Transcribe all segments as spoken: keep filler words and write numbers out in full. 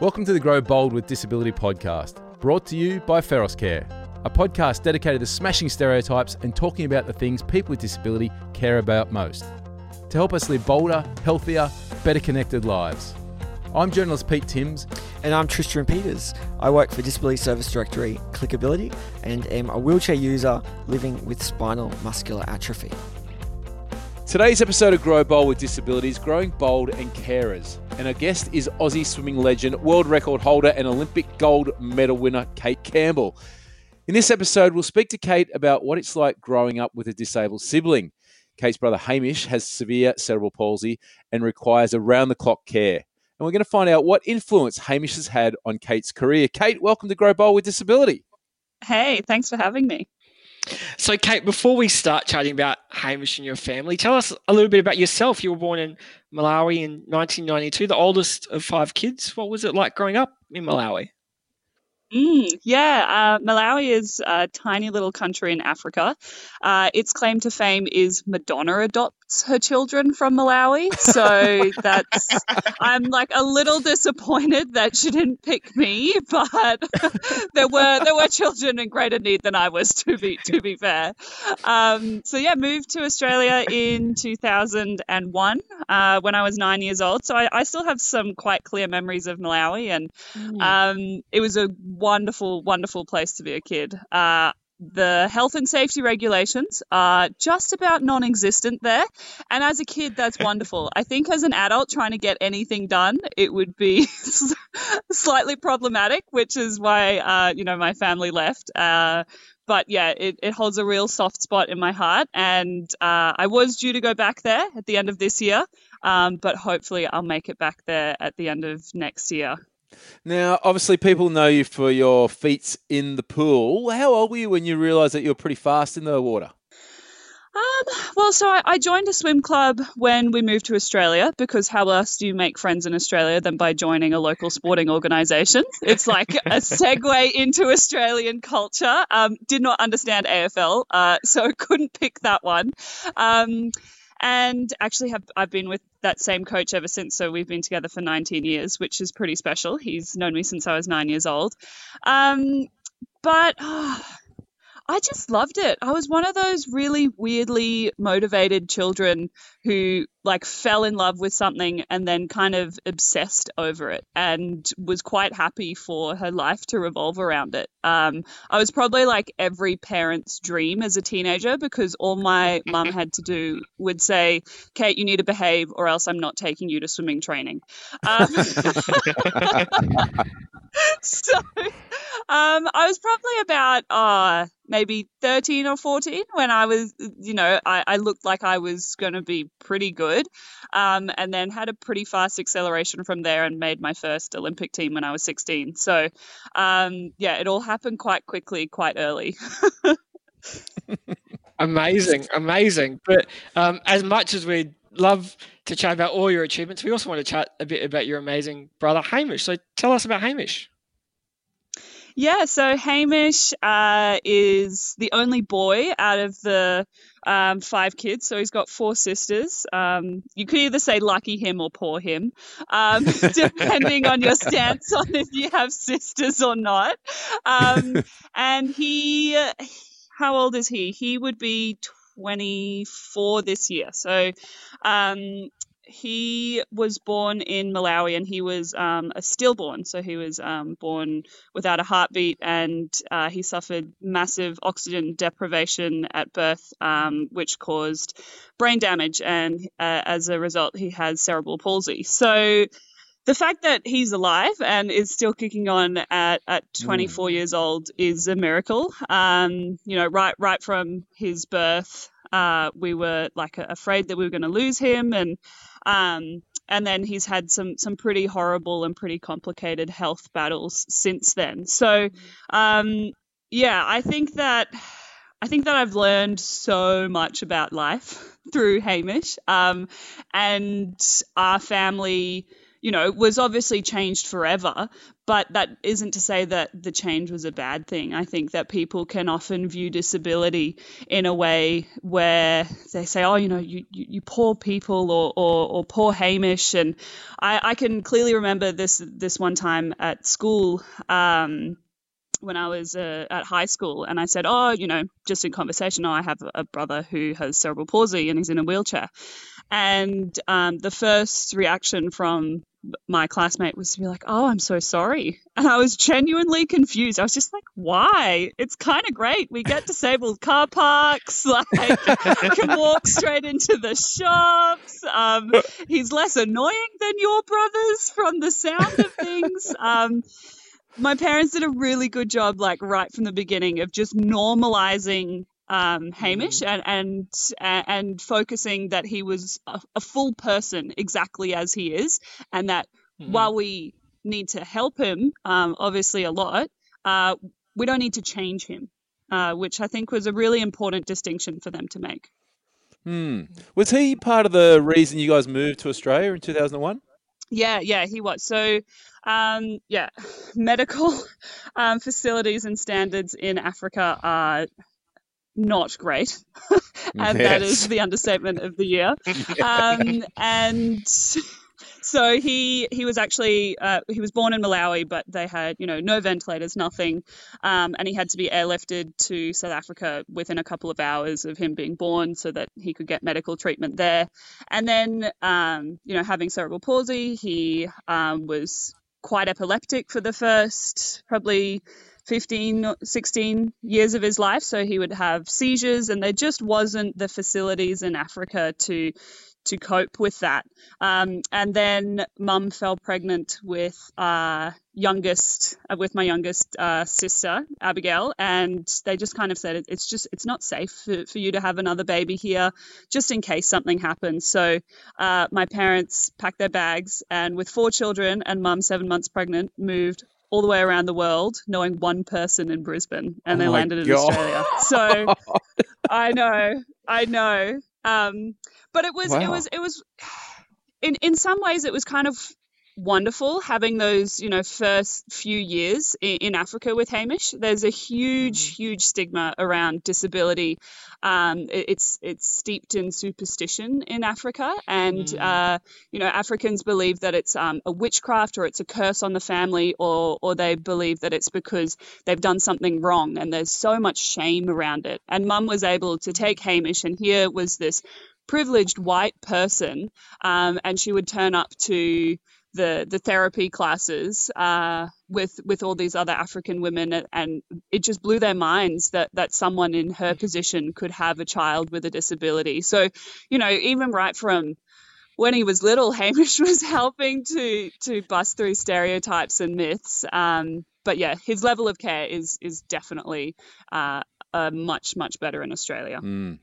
Welcome to the Grow Bold with Disability podcast, brought to you by Feros Care, a podcast dedicated to smashing stereotypes and talking about the things people with disability care about most, to help us live bolder, healthier, better connected lives. I'm journalist Pete Timms. And I'm Tristram Peters. I work for Disability Service Directory Clickability and am a wheelchair user living with spinal muscular atrophy. Today's episode of Grow Bold with Disability is Growing Bold and Carers, and our guest is Aussie swimming legend, world record holder and Olympic gold medal winner, Cate Campbell. In this episode, we'll speak to Cate about what it's like growing up with a disabled sibling. Cate's brother Hamish has severe cerebral palsy and requires around-the-clock care, and we're going to find out what influence Hamish has had on Cate's career. Cate, welcome to Grow Bold with Disability. Hey, thanks for having me. So, Cate, before we start chatting about Hamish and your family, tell us a little bit about yourself. You were born in Malawi in nineteen ninety-two, the oldest of five kids. What was it like growing up in Malawi? Mm, yeah, uh, Malawi is a tiny little country in Africa. Uh, its claim to fame is Madonna adopts her children from Malawi. So that's, I'm like a little disappointed that she didn't pick me, but there were there were children in greater need than I was, to be to be fair. Um, so yeah, moved to Australia in two thousand one uh, when I was nine years old. So I, I still have some quite clear memories of Malawi, and um, it was a wonderful, wonderful place to be a kid. Uh, the health and safety regulations are just about non-existent there. And as a kid, that's wonderful. I think as an adult trying to get anything done, it would be slightly problematic, which is why, uh, you know, my family left. Uh, but yeah, it, it holds a real soft spot in my heart. And uh, I was due to go back there at the end of this year, um, but hopefully I'll make it back there at the end of next year. Now, obviously, people know you for your feats in the pool. How old were you when you realised that you were pretty fast in the water? Um, well, so I, I joined a swim club when we moved to Australia, because how else do you make friends in Australia than by joining a local sporting organisation? It's like a segue into Australian culture. Um, did not understand A F L, uh, so couldn't pick that one. Um And actually, have, I've been with that same coach ever since. So we've been together for nineteen years, which is pretty special. He's known me since I was nine years old. Um, but oh, I just loved it. I was one of those really weirdly motivated children who like fell in love with something and then kind of obsessed over it, and was quite happy for her life to revolve around it. Um, I was probably like every parent's dream as a teenager, because all my mum had to do would say, Cate, you need to behave or else I'm not taking you to swimming training. Um, so um, I was probably about uh, maybe thirteen or fourteen when I was, you know, I, I looked like I was going to be pretty good, um, and then had a pretty fast acceleration from there and made my first Olympic team when I was sixteen. So, um, yeah, it all happened quite quickly, quite early. Amazing, amazing. But um, as much as we'd love to chat about all your achievements, we also want to chat a bit about your amazing brother, Hamish. So tell us about Hamish. Yeah, so Hamish uh, is the only boy out of the um, five kids. So he's got four sisters. Um, you could either say lucky him or poor him, um, depending on your stance on if you have sisters or not. Um, and he, how old is he? He would be twenty-four this year. So um, he was born in Malawi, and he was um, a stillborn. So he was um, born without a heartbeat, and uh, he suffered massive oxygen deprivation at birth, um, which caused brain damage. And uh, as a result, he has cerebral palsy. So the fact that he's alive and is still kicking on at, at twenty-four mm. years old is a miracle. Um, you know, right, right from his birth, uh, we were like afraid that we were going to lose him, and um, and then he's had some some pretty horrible and pretty complicated health battles since then. So, um, yeah, I think that. I think that I've learned so much about life through Hamish, um, and our family you know, was obviously changed forever, but that isn't to say that the change was a bad thing. I think that people can often view disability in a way where they say, oh, you know, you, you, you poor people or, or, or poor Hamish. And I, I can clearly remember this, this one time at school, um, when I was uh, at high school, and I said, oh, you know, just in conversation, oh, I have a brother who has cerebral palsy and he's in a wheelchair. And um, the first reaction from my classmate was to be like, oh, I'm so sorry. And I was genuinely confused. I was just like, why? It's kind of great. We get disabled car parks. Like, I can walk straight into the shops. Um, he's less annoying than your brother's from the sound of things. Um My parents did a really good job, like right from the beginning, of just normalizing um, Hamish and, and and focusing that he was a, a full person exactly as he is, and that mm. while we need to help him, um, obviously a lot, uh, we don't need to change him, uh, which I think was a really important distinction for them to make. Mm. Was he part of the reason you guys moved to Australia in two thousand one? Yeah, yeah, he was. So, um, yeah, medical um, facilities and standards in Africa are not great. And yes. That is the understatement of the year. Yeah. Um, and so he he was actually, uh, he was born in Malawi, but they had, you know, no ventilators, nothing. Um, and he had to be airlifted to South Africa within a couple of hours of him being born so that he could get medical treatment there. And then, um, you know, having cerebral palsy, he um, was quite epileptic for the first probably fifteen, sixteen years of his life. So he would have seizures, and there just wasn't the facilities in Africa to to cope with that. Um, and then mum fell pregnant with uh, youngest, uh, with my youngest uh, sister, Abigail, and they just kind of said, it's just, it's not safe for, for you to have another baby here, just in case something happens. So uh, my parents packed their bags, and with four children and mum seven months pregnant, moved all the way around the world, knowing one person in Brisbane, and oh they landed in Australia. So I know, I know. Um, but it was, wow. it was, it was, in, in some ways it was kind of wonderful having those, you know, first few years in, in Africa with Hamish. There's a huge, huge stigma around disability. Um, it, it's, it's steeped in superstition in Africa, and, mm. uh, you know, Africans believe that it's, um, a witchcraft, or it's a curse on the family, or, or they believe that it's because they've done something wrong, and there's so much shame around it. And mum was able to take Hamish, and here was this privileged white person, um, and she would turn up to the the therapy classes uh, with with all these other African women, and, and it just blew their minds that that someone in her position could have a child with a disability. So, you know, even right from when he was little, Hamish was helping to to bust through stereotypes and myths. Um, but yeah, his level of care is is definitely uh, uh, much much better in Australia. Mm.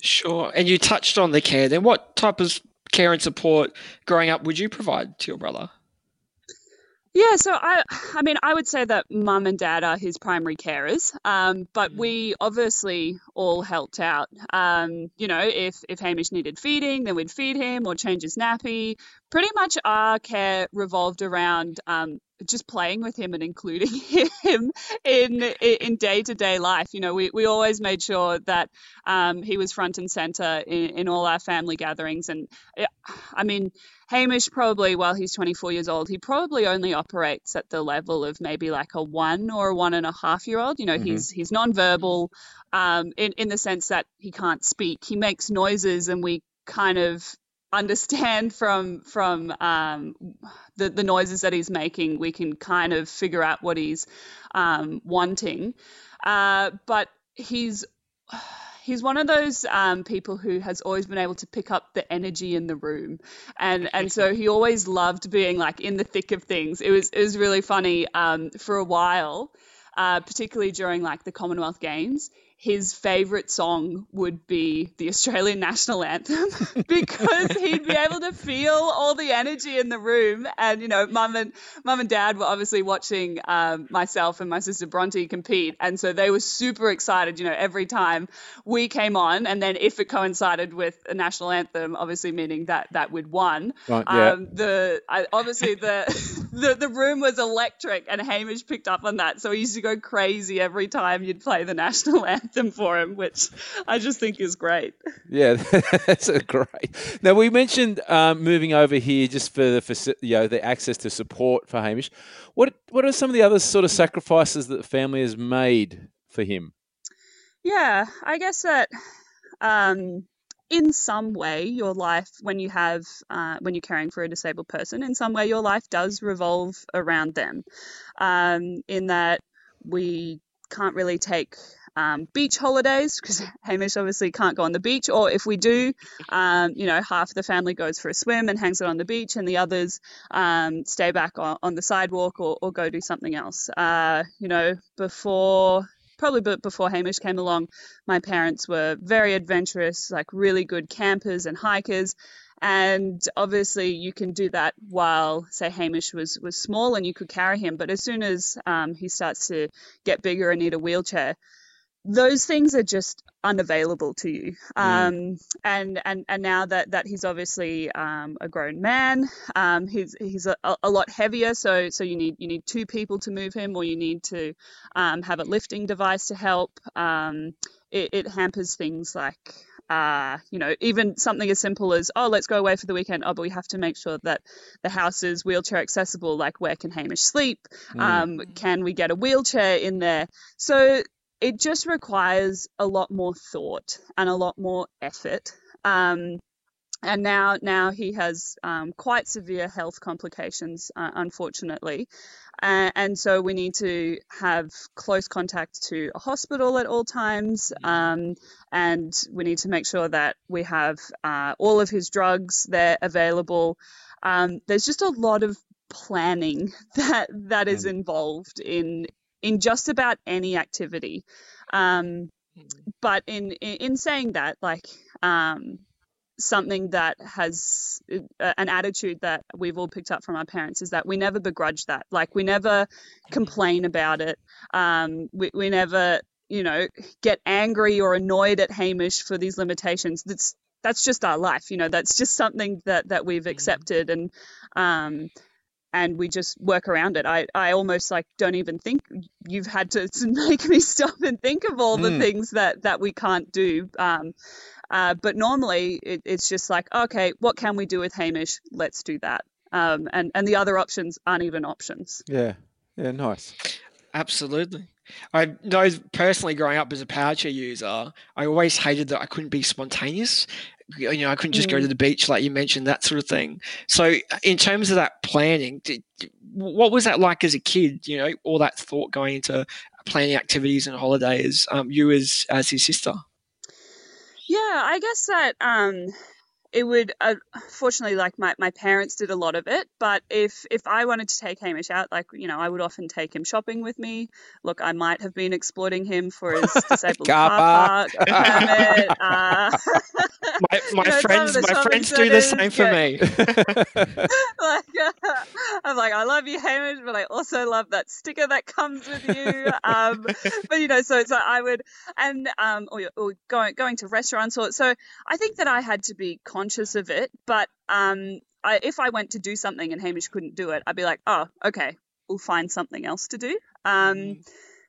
Sure, and you touched on the care. Then, what type of care and support growing up would you provide to your brother? Yeah, so I I mean, I would say that mum and dad are his primary carers, um, but we obviously all helped out. Um, you know, if, if Hamish needed feeding, then we'd feed him or change his nappy. Pretty much our care revolved around um, just playing with him and including him in in day-to-day life. You know, we, we always made sure that um, he was front and centre in, in all our family gatherings. And, it, I mean, Hamish probably, while he's twenty-four years old, he probably only operates at the level of maybe like a one or a one and a half year old. You know, mm-hmm. he's he's nonverbal um, in, in the sense that he can't speak. He makes noises, and we kind of understand from from um, the, the noises that he's making, we can kind of figure out what he's um, wanting. Uh, but he's... He's one of those um, people who has always been able to pick up the energy in the room, and and so he always loved being like in the thick of things. It was it was really funny um, for a while, uh, particularly during like the Commonwealth Games. his favourite song would be the Australian national anthem because he'd be able to feel all the energy in the room. And, you know, mum and mum and dad were obviously watching um, myself and my sister Bronte compete. And so they were super excited, you know, every time we came on. And then if it coincided with a national anthem, obviously meaning that that we'd won, right, yeah. um, the I, obviously the, the, the room was electric, and Hamish picked up on that. So he used to go crazy every time you'd play the national anthem them for him, which I just think is great. Yeah, that's a great. Now, we mentioned um, moving over here just for the for, you know, the access to support for Hamish. What what are some of the other sort of sacrifices that the family has made for him? Yeah, I guess that um, in some way your life, when you have uh, when you're caring for a disabled person, in some way your life does revolve around them. Um, in that we can't really take Um, beach holidays because Hamish obviously can't go on the beach, or if we do, um, you know, half the family goes for a swim and hangs out on the beach, and the others um, stay back on, on the sidewalk or, or go do something else. Uh, you know, before probably before Hamish came along, my parents were very adventurous, like really good campers and hikers. And obviously you can do that while, say, Hamish was, was small and you could carry him. But as soon as um, he starts to get bigger and need a wheelchair, those things are just unavailable to you. Mm. Um, and, and, and now that, that he's obviously um, a grown man, um, he's, he's a, a lot heavier. So, so you need, you need two people to move him, or you need to um, have a lifting device to help. Um, it, it hampers things like, Uh, you know, even something as simple as, oh, let's go away for the weekend. Oh, but we have to make sure that the house is wheelchair accessible. Like, where can Hamish sleep? Mm. Um, can we get a wheelchair in there? So it just requires a lot more thought and a lot more effort. Um, and now, now he has um, quite severe health complications, uh, unfortunately. Uh, and so we need to have close contact to a hospital at all times. Um, and we need to make sure that we have uh, all of his drugs there available. Um, there's just a lot of planning that, that is involved in in just about any activity. Um, but in, in saying that, like, um, something that has uh, an attitude that we've all picked up from our parents is that we never begrudge that. Like, we never complain about it. Um, we, we never, you know, get angry or annoyed at Hamish for these limitations. That's, that's just our life. You know, that's just something that, that we've accepted. And, um, and we just work around it. I, I almost like don't even think you've had to make me stop and think of all the mm. things that, that we can't do. Um, uh, but normally it, it's just like, okay, what can we do with Hamish? Let's do that. Um, and, and the other options aren't even options. Yeah. Yeah. Nice. Absolutely. I know personally, growing up as a power chair user, I always hated that I couldn't be spontaneous. You know, I couldn't just go to the beach like you mentioned, that sort of thing. So in terms of that planning, did, what was that like as a kid, you know, all that thought going into planning activities and holidays, um, you as as his sister? Yeah, I guess that um, it would uh, fortunately, like my, my parents did a lot of it. But if, if I wanted to take Hamish out, like, you know, I would often take him shopping with me. Look, I might have been exploiting him for his disabled car park permit. Uh, My, my you know, friends, my friends do the same for me. like, uh, I'm like, I love you, Hamish, but I also love that sticker that comes with you. Um, but you know, so it's so I would, and um, or, or going going to restaurants, or so. I think that I had to be conscious of it. But um, I, if I went to do something and Hamish couldn't do it, I'd be like, oh, okay, we'll find something else to do. Um, mm.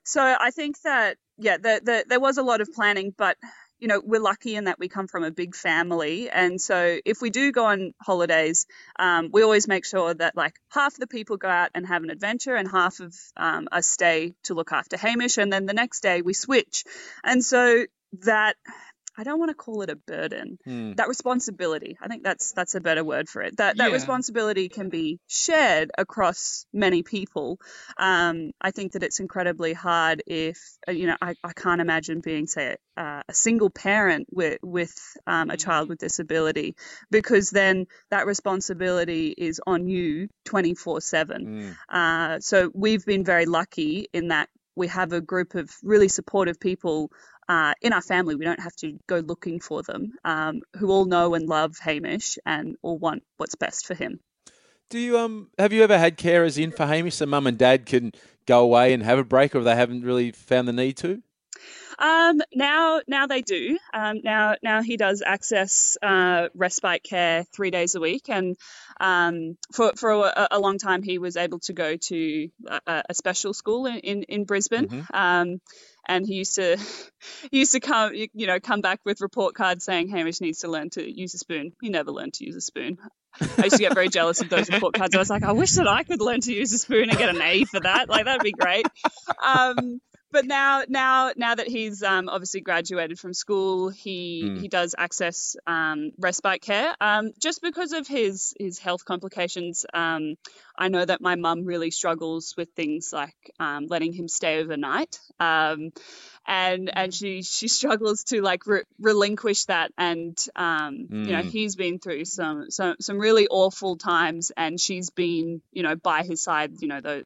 So I think that yeah, the, the, there was a lot of planning, but. You know, we're lucky in that we come from a big family. And so if we do go on holidays, um, we always make sure that like half the people go out and have an adventure and half of um, us stay to look after Hamish. And then the next day we switch. And so that, I don't want to call it a burden, mm. that responsibility, I think that's that's a better word for it. That that yeah. responsibility can be shared across many people. Um, I think that it's incredibly hard if, you know, I, I can't imagine being, say, uh, a single parent with, with um, a child with disability, because then that responsibility is on you twenty-four seven. Mm. Uh, so we've been very lucky in that we have a group of really supportive people uh, in our family, we don't have to go looking for them, um, who all know and love Hamish and all want what's best for him. Do you um have you ever had carers in for Hamish so mum and dad can go away and have a break, or they haven't really found the need to? Um, now, now they do. Um, now, now he does access uh, respite care three days a week, and um, for for a, a long time he was able to go to a, a special school in in, in Brisbane. Mm-hmm. Um, and he used to he used to come, you know, come back with report cards saying Hamish needs to learn to use a spoon. He never learned to use a spoon. I used to get very jealous of those report cards. I was like, I wish that I could learn to use a spoon and get an A for that. Like, that'd be great. Um, But now, now, now that he's um, obviously graduated from school, he mm. he does access um, respite care. Um, just because of his his health complications, um, I know that my mum really struggles with things like um, letting him stay overnight, um, and and she she struggles to like re- relinquish that. And um, mm. you know, he's been through some some some really awful times, and she's been, you know, by his side, you know, the,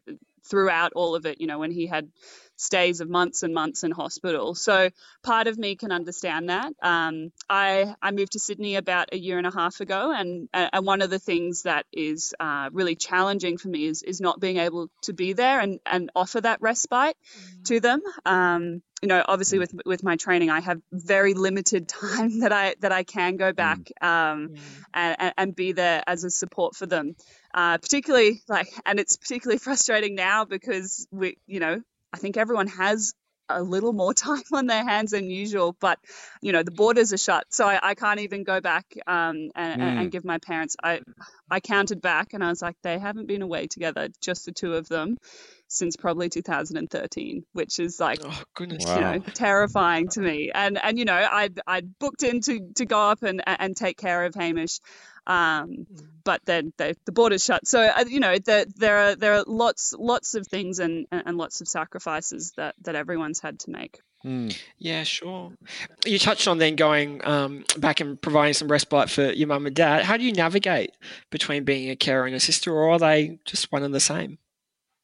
throughout all of it. You know, when he had stays of months and months in hospital. So part of me can understand that. Um, I, I moved to Sydney about a year and a half ago, and, and one of the things that is uh, really challenging for me is is not being able to be there and, and offer that respite mm-hmm. to them. Um, you know, obviously with with my training, I have very limited time that I that I can go back mm-hmm. um, yeah. and, and be there as a support for them. Uh, particularly like, and it's particularly frustrating now because we, you know, I think everyone has a little more time on their hands than usual, but, you know, the borders are shut. So I, I can't even go back um, and, mm. and give my parents. I, I counted back and I was like, they haven't been away together, just the two of them, since probably two thousand thirteen, which is like, oh, goodness, wow. you know, terrifying to me. And, and you know, I'd, I'd booked in to, to go up and, and take care of Hamish. Um, but then the border's shut. So, uh, you know, the, there are there are lots lots of things and, and lots of sacrifices that, that everyone's had to make. Mm. Yeah, sure. You touched on then going um, back and providing some respite for your mum and dad. How do you navigate between being a carer and a sister, or are they just one and the same?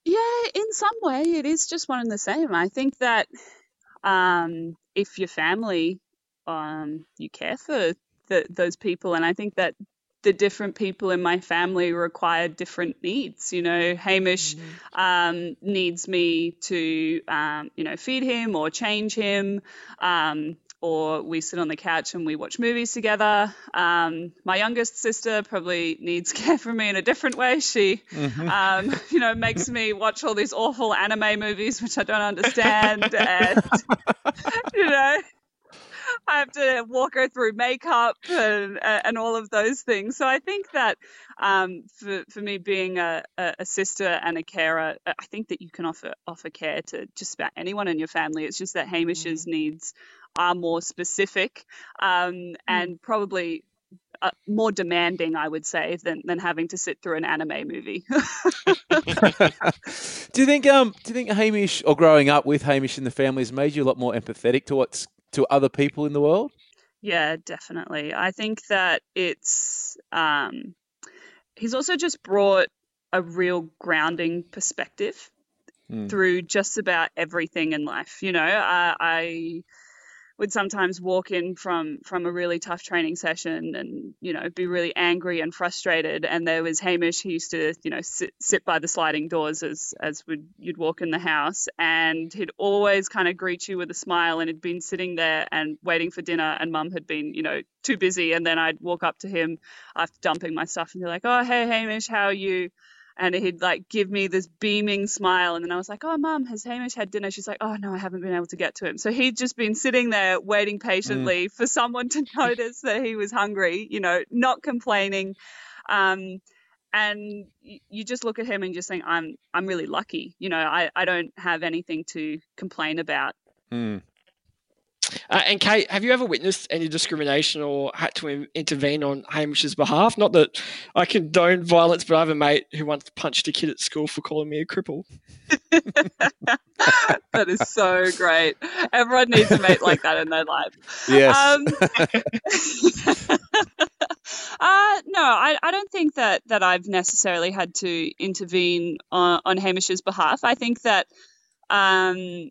Yeah, in some way it is just one and the same. I think that um, if your family, um, you care for the, those people, and I think that the different people in my family require different needs. You know, Hamish mm-hmm. um, needs me to, um, you know, feed him or change him, um, or we sit on the couch and we watch movies together. Um, my youngest sister probably needs care from me in a different way. She, mm-hmm. um, you know, makes me watch all these awful anime movies, which I don't understand. And, you know, I have to walk her through makeup and and all of those things. So I think that um, for for me being a, a sister and a carer, I think that you can offer offer care to just about anyone in your family. It's just that Hamish's mm. needs are more specific um, mm. and probably uh, more demanding, I would say, than than having to sit through an anime movie. Do you think um do you think Hamish, or growing up with Hamish in the family, has made you a lot more empathetic to what's to other people in the world? Yeah, definitely. I think that it's um he's also just brought a real grounding perspective mm. through just about everything in life. You know, I, I would sometimes walk in from from a really tough training session and, you know, be really angry and frustrated, and there was Hamish who used to, you know, sit, sit by the sliding doors as as would you'd walk in the house, and he'd always kind of greet you with a smile, and he'd been sitting there and waiting for dinner, and mum had been, you know, too busy, and then I'd walk up to him after dumping my stuff and be like, oh, hey Hamish, how are you? And he'd like give me this beaming smile. And then I was like, oh, mum, has Hamish had dinner? She's like, oh, no, I haven't been able to get to him. So he'd just been sitting there waiting patiently mm. for someone to notice that he was hungry, you know, not complaining. Um, and you just look at him and just think, I'm I'm really lucky. You know, I, I don't have anything to complain about. Mm. Uh, and Cate, have you ever witnessed any discrimination or had to intervene on Hamish's behalf? Not that I condone violence, but I have a mate who once punched a kid at school for calling me a cripple. That is so great. Everyone needs a mate like that in their life. Yes. Um, uh, no, I, I don't think that, that I've necessarily had to intervene on, on Hamish's behalf. I think that um,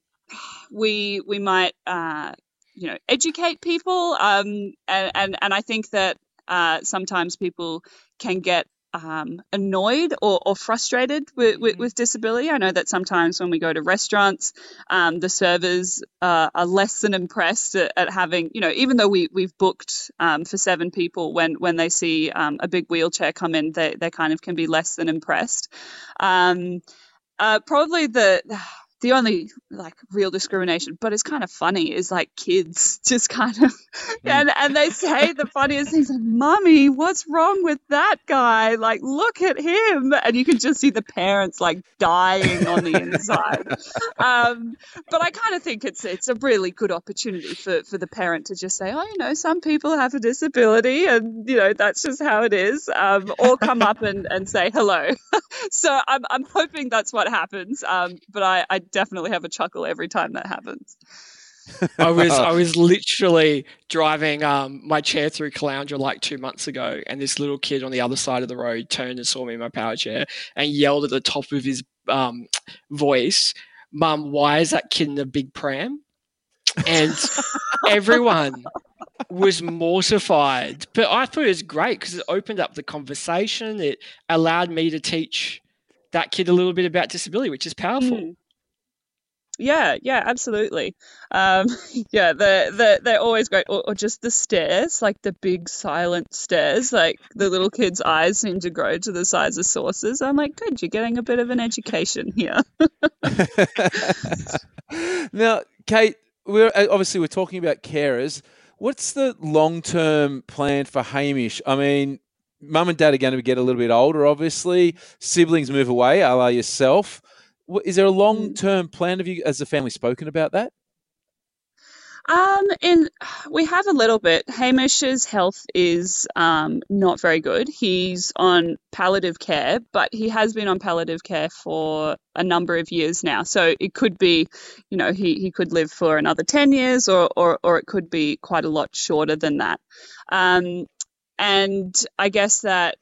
we we might... Uh, you know, educate people. Um, and, and, and I think that uh, sometimes people can get um, annoyed or, or frustrated with, with, with disability. I know that sometimes when we go to restaurants, um, the servers uh, are less than impressed at, at having, you know, even though we, we've booked um, for seven people, when, when they see um, a big wheelchair come in, they, they kind of can be less than impressed. Um, uh, probably the... The only like real discrimination, but it's kind of funny, is like kids just kind of and, and they say the funniest things like, "Mummy, what's wrong with that guy? Like, look at him." And you can just see the parents like dying on the inside. Um, but I kind of think it's it's a really good opportunity for, for the parent to just say, "Oh, you know, some people have a disability and, you know, that's just how it is," um, or come up and, and say hello. So I'm I'm hoping that's what happens. Um, but I, I definitely have a chuckle every time that happens. I was I was literally driving um, my chair through Caloundra like two months ago, and this little kid on the other side of the road turned and saw me in my power chair and yelled at the top of his um, voice, "Mum, why is that kid in a big pram?" And everyone was mortified. But I thought it was great because it opened up the conversation. It allowed me to teach that kid a little bit about disability, which is powerful. Mm. Yeah, yeah, absolutely. Um, yeah, they're, they're, they're always great. Or, or just the stares, like the big silent stares, like the little kids' eyes seem to grow to the size of saucers. I'm like, good, you're getting a bit of an education here. Now, Cate, we're obviously we're talking about carers. What's the long-term plan for Hamish? I mean, mum and dad are going to get a little bit older, obviously. Siblings move away, a la yourself. Is there a long-term plan? Have you, as a family, spoken about that? Um, in, we have a little bit. Hamish's health is um, not very good. He's on palliative care, but he has been on palliative care for a number of years now. So it could be, you know, he, he could live for another ten years or, or, or it could be quite a lot shorter than that. Um, and I guess that...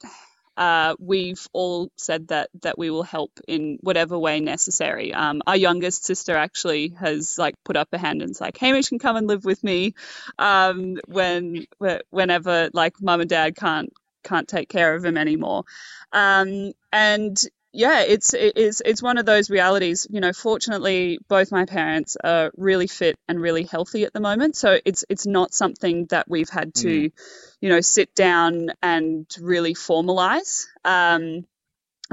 Uh, we've all said that that we will help in whatever way necessary. Um, our youngest sister actually has like put up a hand and it's like, "Hamish can come and live with me um, when whenever like mum and dad can't can't take care of him anymore." Um, and yeah, it's it's it's one of those realities. You know, fortunately, both my parents are really fit and really healthy at the moment, so it's it's not something that we've had to. Mm. you know, sit down and really formalize. Um,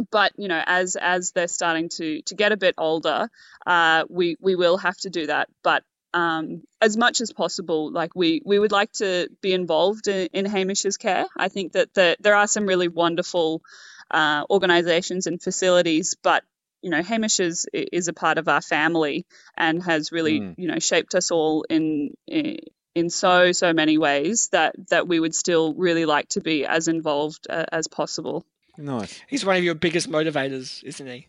but, you know, as as they're starting to to get a bit older, uh, we, we will have to do that. But um, as much as possible, like we, we would like to be involved in, in Hamish's care. I think that the, there are some really wonderful uh, organizations and facilities, but, you know, Hamish is, is a part of our family and has really, mm. you know, shaped us all in, in in so, so many ways that, that we would still really like to be as involved uh, as possible. Nice. He's one of your biggest motivators, isn't he?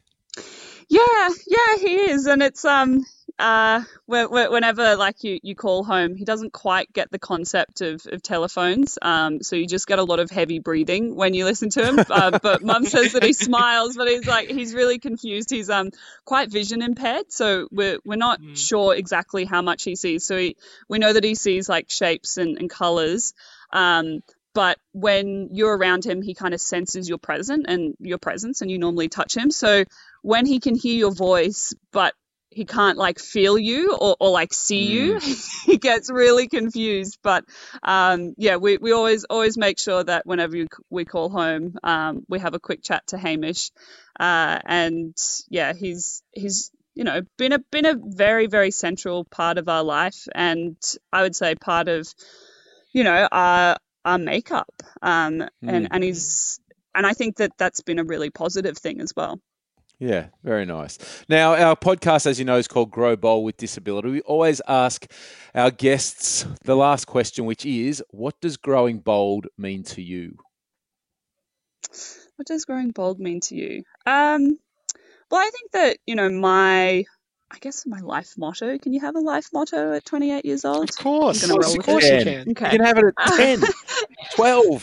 Yeah, yeah, he is. And it's, um, uh, whenever like you, you call home, he doesn't quite get the concept of, of telephones. Um, so you just get a lot of heavy breathing when you listen to him. Uh, but mum says that he smiles, but he's like, he's really confused. He's, um, quite vision impaired. So we're, we're not mm. sure exactly how much he sees. So he, we know that he sees like shapes and, and colors. Um, But when you're around him, he kind of senses your presence and your presence and you normally touch him. So when he can hear your voice, but he can't like feel you or, or like see mm. you, he gets really confused. But um, yeah, we, we always always make sure that whenever you, we call home, um, we have a quick chat to Hamish. Uh, and yeah, he's he's. you know, been a been a very, very central part of our life. And I would say part of, you know, our, our makeup um mm. and and he's and I think that that's been a really positive thing as well. Yeah, very nice. Now, our podcast, as you know, is called Grow Bold with Disability. We always ask our guests the last question, which is, what does growing bold mean to you? What does growing bold mean to you? Um well, I think that, you know, my I guess my life motto. Can you have a life motto at twenty-eight years old? Of course. Of course, of course you can. Okay. You can have it at ten, twelve.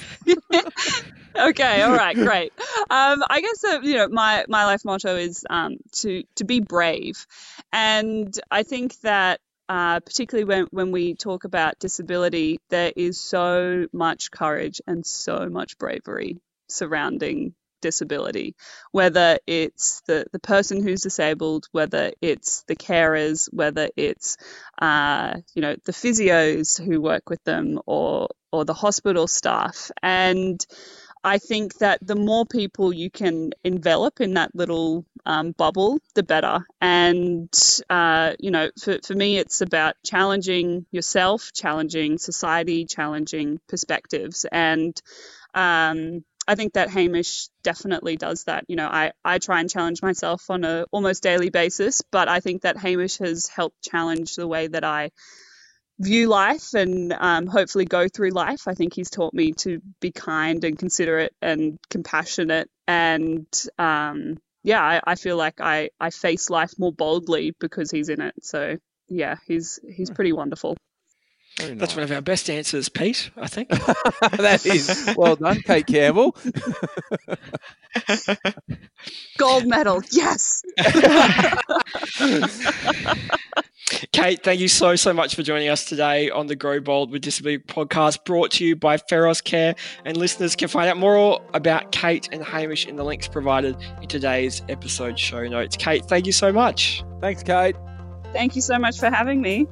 Okay. All right. Great. Um, I guess, uh, you know, my, my life motto is um, to, to be brave. And I think that uh, particularly when, when we talk about disability, there is so much courage and so much bravery surrounding disability, whether it's the, the person who's disabled, whether it's the carers, whether it's uh, you know, the physios who work with them, or or the hospital staff. And I think that the more people you can envelop in that little um, bubble, the better. And, uh, you know, for, for me, it's about challenging yourself, challenging society, challenging perspectives. And um, I think that Hamish definitely does that. You know, I, I try and challenge myself on a almost daily basis, but I think that Hamish has helped challenge the way that I view life and um, hopefully go through life. I think he's taught me to be kind and considerate and compassionate. And um, yeah, I, I feel like I, I face life more boldly because he's in it. So yeah, he's he's pretty wonderful. Nice. That's one of our best answers, Pete, I think. That is. Well done, Cate Campbell. Gold medal, yes. Cate, thank you so, so much for joining us today on the Grow Bold with Disability podcast, brought to you by Feros Care. And listeners can find out more about Cate and Hamish in the links provided in today's episode show notes. Cate, thank you so much. Thanks, Cate. Thank you so much for having me.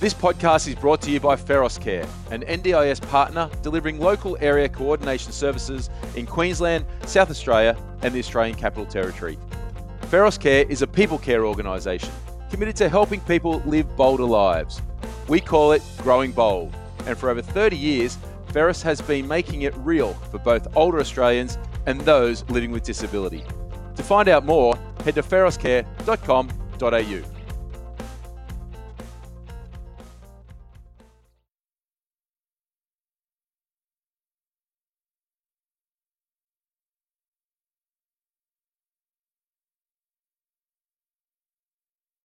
This podcast is brought to you by Feros Care, an N D I S partner delivering local area coordination services in Queensland, South Australia and the Australian Capital Territory. Feros Care is a people care organisation committed to helping people live bolder lives. We call it Growing Bold, and for over thirty years, Feros has been making it real for both older Australians and those living with disability. To find out more, head to feros care dot com dot a u.